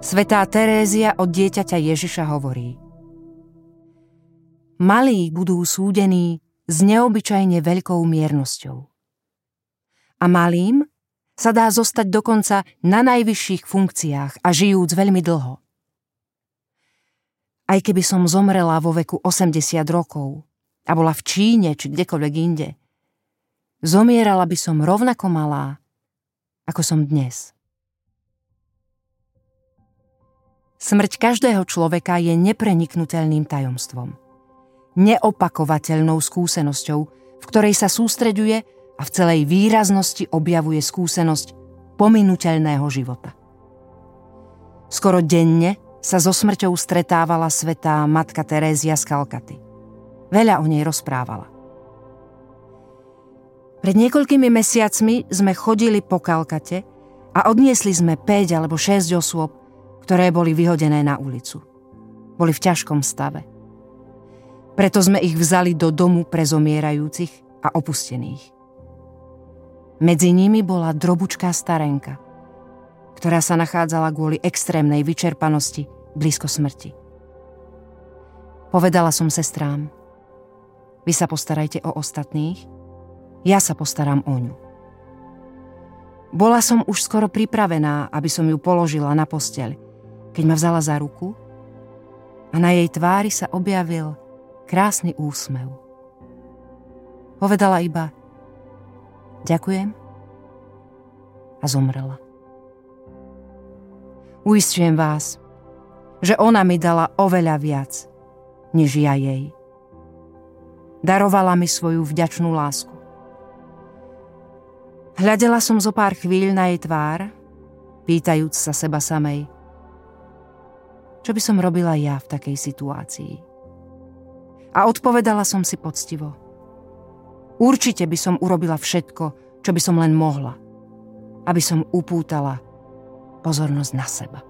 Svätá Terézia od dieťaťa Ježiša hovorí: Malí budú súdení s neobyčajne veľkou miernosťou. A malým sa dá zostať dokonca na najvyšších funkciách a žijúc veľmi dlho. Aj keby som zomrela vo veku 80 rokov a bola v Číne či kdekoľvek inde, zomierala by som rovnako malá, ako som dnes. Smrť každého človeka je nepreniknutelným tajomstvom, neopakovateľnou skúsenosťou, v ktorej sa sústreďuje a v celej výraznosti objavuje skúsenosť pominuteľného života. Skoro denne sa so smrťou stretávala svätá matka Terézia z Kalkaty. Veľa o nej rozprávala. Pred niekoľkými mesiacmi sme chodili po Kalkate a odniesli sme 5 alebo 6 osôb, ktoré boli vyhodené na ulicu. Boli v ťažkom stave. Preto sme ich vzali do domu pre zomierajúcich a opustených. Medzi nimi bola drobučká starenka, ktorá sa nachádzala kvôli extrémnej vyčerpanosti blízko smrti. Povedala som sestrám: Vy sa postarajte o ostatných, ja sa postaram o ňu. Bola som už skoro pripravená, aby som ju položila na posteľ, keď ma vzala za ruku a na jej tvári sa objavil krásny úsmev. Povedala iba: Ďakujem, a zomrela. Uisťujem vás, že ona mi dala oveľa viac, než ja jej. Darovala mi svoju vďačnú lásku. Hľadela som zo pár chvíľ na jej tvár, pýtajúc sa seba samej: Čo by som robila ja v takej situácii? A odpovedala som si poctivo: Určite by som urobila všetko, čo by som len mohla, aby som upútala pozornosť na seba.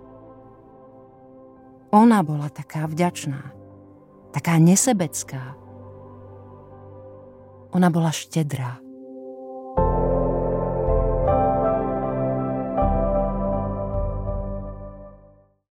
Ona bola taká vďačná, taká nesebecká. Ona bola štedrá.